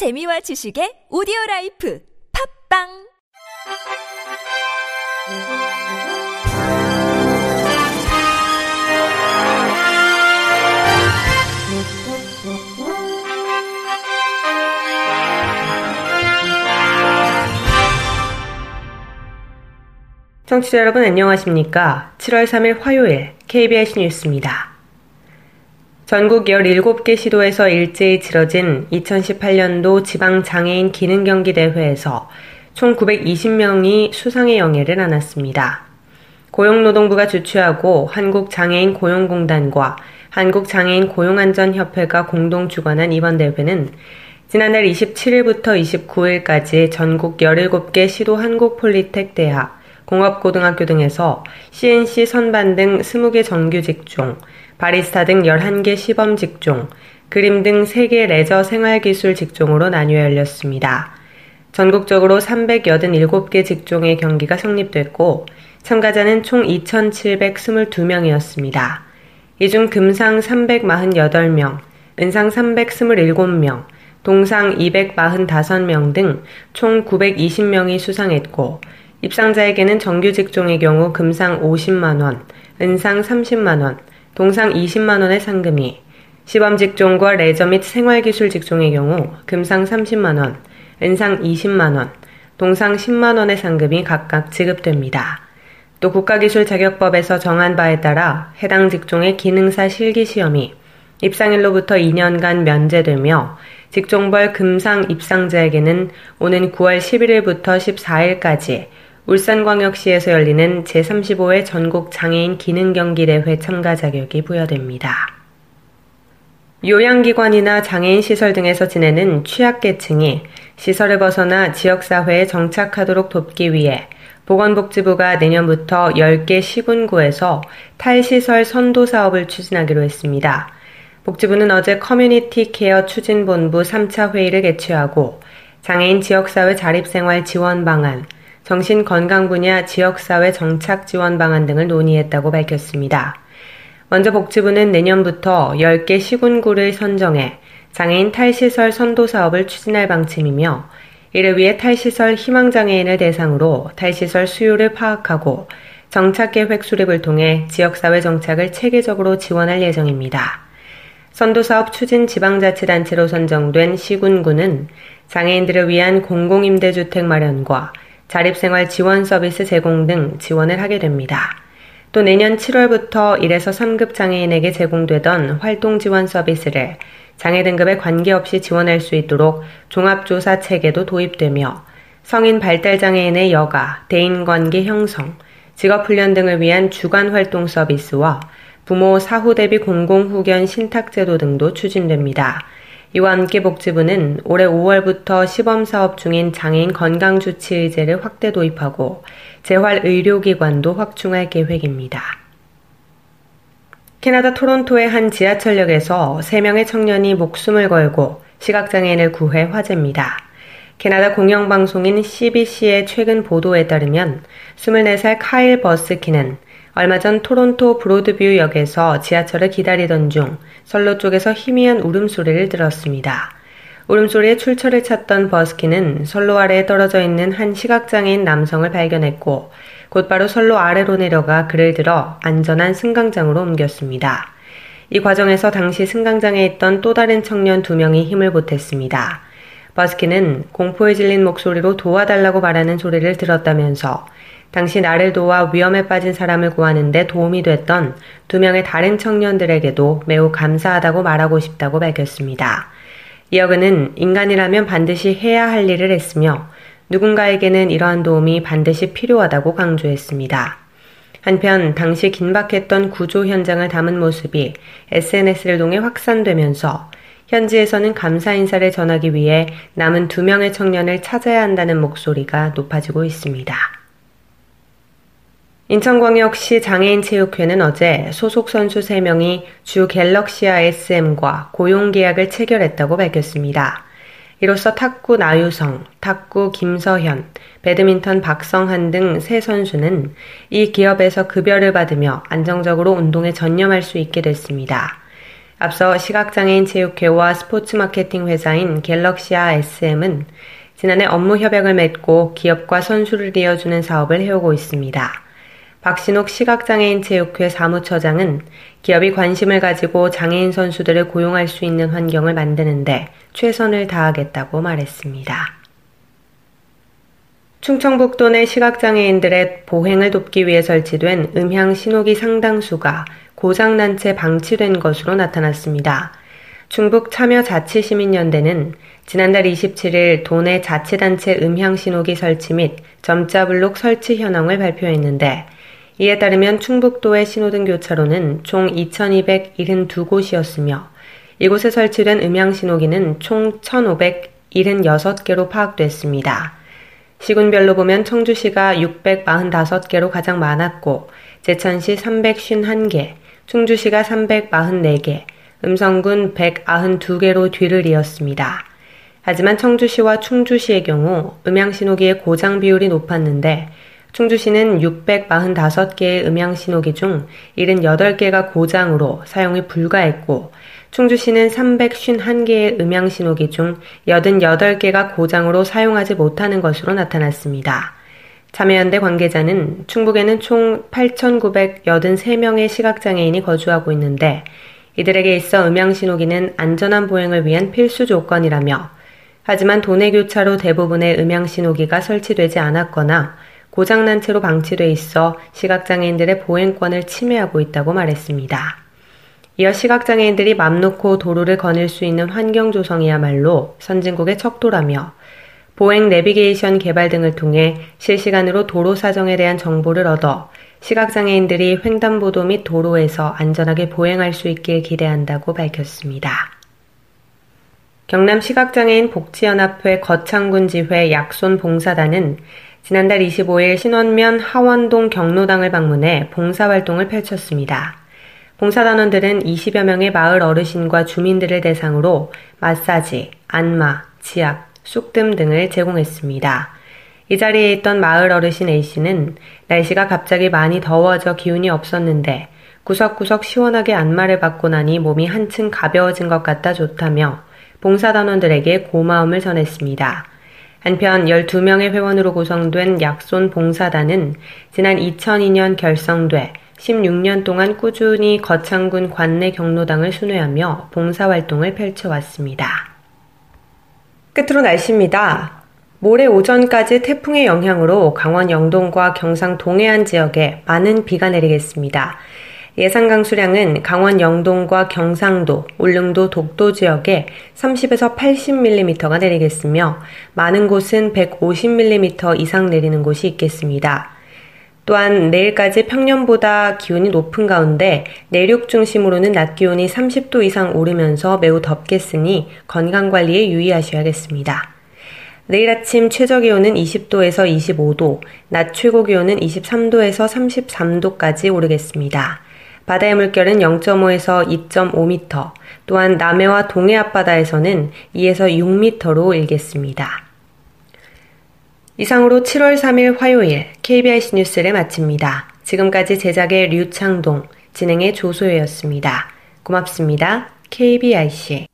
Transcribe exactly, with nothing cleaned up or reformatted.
재미와 지식의 오디오라이프 팝빵! 청취자 여러분 안녕하십니까? 칠월 삼일 화요일 케이비에스 뉴스입니다. 전국 열일곱 개 시도에서 일제히 치러진 이천십팔년도 지방장애인 기능경기대회에서 총 구백이십 명이 수상의 영예를 안았습니다. 고용노동부가 주최하고 한국장애인고용공단과 한국장애인고용안전협회가 공동 주관한 이번 대회는 지난달 이십칠일부터 이십구일까지 전국 열일곱 개 시도 한국폴리텍대학, 공업고등학교 등에서 씨엔씨 선반 등 스무 개 정규 직종, 바리스타 등 열한 개 시범 직종, 그림 등 세 개 레저 생활기술 직종으로 나뉘어 열렸습니다. 전국적으로 삼백팔십칠 개 직종의 경기가 성립됐고 참가자는 총 이천칠백이십이 명이었습니다. 이 중 금상 삼백사십팔 명, 은상 삼백이십칠 명, 동상 이백사십오 명 등 총 구백이십 명이 수상했고 입상자에게는 정규 직종의 경우 금상 오십만 원, 은상 삼십만 원, 동상 이십만 원의 상금이, 시범 직종과 레저 및 생활기술 직종의 경우 금상 삼십만 원, 은상 이십만 원, 동상 십만 원의 상금이 각각 지급됩니다. 또 국가기술자격법에서 정한 바에 따라 해당 직종의 기능사 실기시험이 입상일로부터 이 년간 면제되며 직종별 금상 입상자에게는 오는 구월 십일일부터 십사일까지 울산광역시에서 열리는 제삼십오 회 전국장애인 기능경기대회 참가 자격이 부여됩니다. 요양기관이나 장애인시설 등에서 지내는 취약계층이 시설을 벗어나 지역사회에 정착하도록 돕기 위해 보건복지부가 내년부터 열 개 시군구에서 탈시설 선도 사업을 추진하기로 했습니다. 복지부는 어제 커뮤니티 케어 추진본부 삼 차 회의를 개최하고 장애인 지역사회 자립생활 지원 방안, 정신건강 분야 지역사회 정착 지원 방안 등을 논의했다고 밝혔습니다. 먼저 복지부는 내년부터 열 개 시군구를 선정해 장애인 탈시설 선도 사업을 추진할 방침이며 이를 위해 탈시설 희망장애인을 대상으로 탈시설 수요를 파악하고 정착계획 수립을 통해 지역사회 정착을 체계적으로 지원할 예정입니다. 선도사업 추진 지방자치단체로 선정된 시군구는 장애인들을 위한 공공임대주택 마련과 자립생활 지원 서비스 제공 등 지원을 하게 됩니다. 또 내년 칠월부터 일에서 삼급 장애인에게 제공되던 활동 지원 서비스를 장애 등급에 관계없이 지원할 수 있도록 종합조사 체계도 도입되며 성인 발달장애인의 여가, 대인관계 형성, 직업훈련 등을 위한 주간활동 서비스와 부모 사후 대비 공공후견 신탁제도 등도 추진됩니다. 이와 함께 복지부는 올해 오월부터 시범사업 중인 장애인 건강주치의제를 확대 도입하고 재활의료기관도 확충할 계획입니다. 캐나다 토론토의 한 지하철역에서 세 명의 청년이 목숨을 걸고 시각장애인을 구해 화제입니다. 캐나다 공영방송인 씨비씨의 최근 보도에 따르면 스물네 살 카일 버스키는 얼마 전 토론토 브로드뷰 역에서 지하철을 기다리던 중 선로 쪽에서 희미한 울음소리를 들었습니다. 울음소리에 출처를 찾던 버스키는 선로 아래에 떨어져 있는 한 시각장애인 남성을 발견했고 곧바로 선로 아래로 내려가 그를 들어 안전한 승강장으로 옮겼습니다. 이 과정에서 당시 승강장에 있던 또 다른 청년 두 명이 힘을 보탰습니다. 버스키는 공포에 질린 목소리로 도와달라고 말하는 소리를 들었다면서 당시 나를 도와 위험에 빠진 사람을 구하는 데 도움이 됐던 두 명의 다른 청년들에게도 매우 감사하다고 말하고 싶다고 밝혔습니다. 이어 그는 인간이라면 반드시 해야 할 일을 했으며 누군가에게는 이러한 도움이 반드시 필요하다고 강조했습니다. 한편 당시 긴박했던 구조 현장을 담은 모습이 에스엔에스를 통해 확산되면서 현지에서는 감사 인사를 전하기 위해 남은 두 명의 청년을 찾아야 한다는 목소리가 높아지고 있습니다. 인천광역시 장애인체육회는 어제 소속 선수 세 명이 주 갤럭시아 에스엠과 고용계약을 체결했다고 밝혔습니다. 이로써 탁구 나유성, 탁구 김서현, 배드민턴 박성한 등 세 선수는 이 기업에서 급여를 받으며 안정적으로 운동에 전념할 수 있게 됐습니다. 앞서 시각장애인 체육회와 스포츠 마케팅 회사인 갤럭시아 에스엠은 지난해 업무 협약을 맺고 기업과 선수를 이어주는 사업을 해오고 있습니다. 박신옥 시각장애인 체육회 사무처장은 기업이 관심을 가지고 장애인 선수들을 고용할 수 있는 환경을 만드는데 최선을 다하겠다고 말했습니다. 충청북도 내 시각장애인들의 보행을 돕기 위해 설치된 음향 신호기 상당수가 고장난 채 방치된 것으로 나타났습니다. 충북참여자치시민연대는 지난달 이십칠일 도내 자치단체 음향신호기 설치 및 점자블록 설치 현황을 발표했는데, 이에 따르면 충북도의 신호등 교차로는 총 이천이백칠십이 곳이었으며 이곳에 설치된 음향신호기는 총 천오백칠십육 개로 파악됐습니다. 시군별로 보면 청주시가 육백사십오 개로 가장 많았고, 제천시 삼백오십일 개, 충주시가 삼백사십사 개, 음성군 백구십이 개로 뒤를 이었습니다. 하지만 청주시와 충주시의 경우 음향신호기의 고장 비율이 높았는데, 충주시는 육백사십오 개의 음향신호기 중 칠십팔 개가 고장으로 사용이 불가했고, 충주시는 삼백오십일 개의 음향신호기 중 팔십팔 개가 고장으로 사용하지 못하는 것으로 나타났습니다. 참여연대 관계자는 충북에는 총 팔천구백팔십삼 명의 시각장애인이 거주하고 있는데, 이들에게 있어 음향신호기는 안전한 보행을 위한 필수 조건이라며, 하지만 도내 교차로 대부분의 음향신호기가 설치되지 않았거나 고장난 채로 방치돼 있어 시각장애인들의 보행권을 침해하고 있다고 말했습니다. 이어 시각장애인들이 맘 놓고 도로를 거닐 수 있는 환경 조성이야말로 선진국의 척도라며, 보행 내비게이션 개발 등을 통해 실시간으로 도로 사정에 대한 정보를 얻어 시각장애인들이 횡단보도 및 도로에서 안전하게 보행할 수 있길 기대한다고 밝혔습니다. 경남 시각장애인 복지연합회 거창군 지회 약손 봉사단은 지난달 이십오일 신원면 하원동 경로당을 방문해 봉사활동을 펼쳤습니다. 봉사단원들은 이십여 명의 마을 어르신과 주민들을 대상으로 마사지, 안마, 치약, 쑥뜸 등을 제공했습니다. 이 자리에 있던 마을 어르신 A씨는 날씨가 갑자기 많이 더워져 기운이 없었는데 구석구석 시원하게 안마를 받고 나니 몸이 한층 가벼워진 것 같다 좋다며 봉사단원들에게 고마움을 전했습니다. 한편 열두 명의 회원으로 구성된 약손 봉사단은 지난 이천이 년 결성돼 십육 년 동안 꾸준히 거창군 관내 경로당을 순회하며 봉사활동을 펼쳐왔습니다. 끝으로 날씨입니다. 모레 오전까지 태풍의 영향으로 강원 영동과 경상 동해안 지역에 많은 비가 내리겠습니다. 예상 강수량은 강원 영동과 경상도, 울릉도, 독도 지역에 삼십에서 팔십 밀리미터가 내리겠으며 많은 곳은 백오십 밀리미터 이상 내리는 곳이 있겠습니다. 또한 내일까지 평년보다 기온이 높은 가운데 내륙 중심으로는 낮 기온이 삼십 도 이상 오르면서 매우 덥겠으니 건강관리에 유의하셔야겠습니다. 내일 아침 최저기온은 이십 도에서 이십오 도, 낮 최고기온은 이십삼 도에서 삼십삼 도까지 오르겠습니다. 바다의 물결은 영점오에서 이점오 미터, 또한 남해와 동해 앞바다에서는 이에서 육 미터로 일겠습니다. 이상으로 칠월 삼일 화요일 케이비에스 뉴스를 마칩니다. 지금까지 제작의 류창동, 진행의 조소혜였습니다. 고맙습니다. 케이비씨.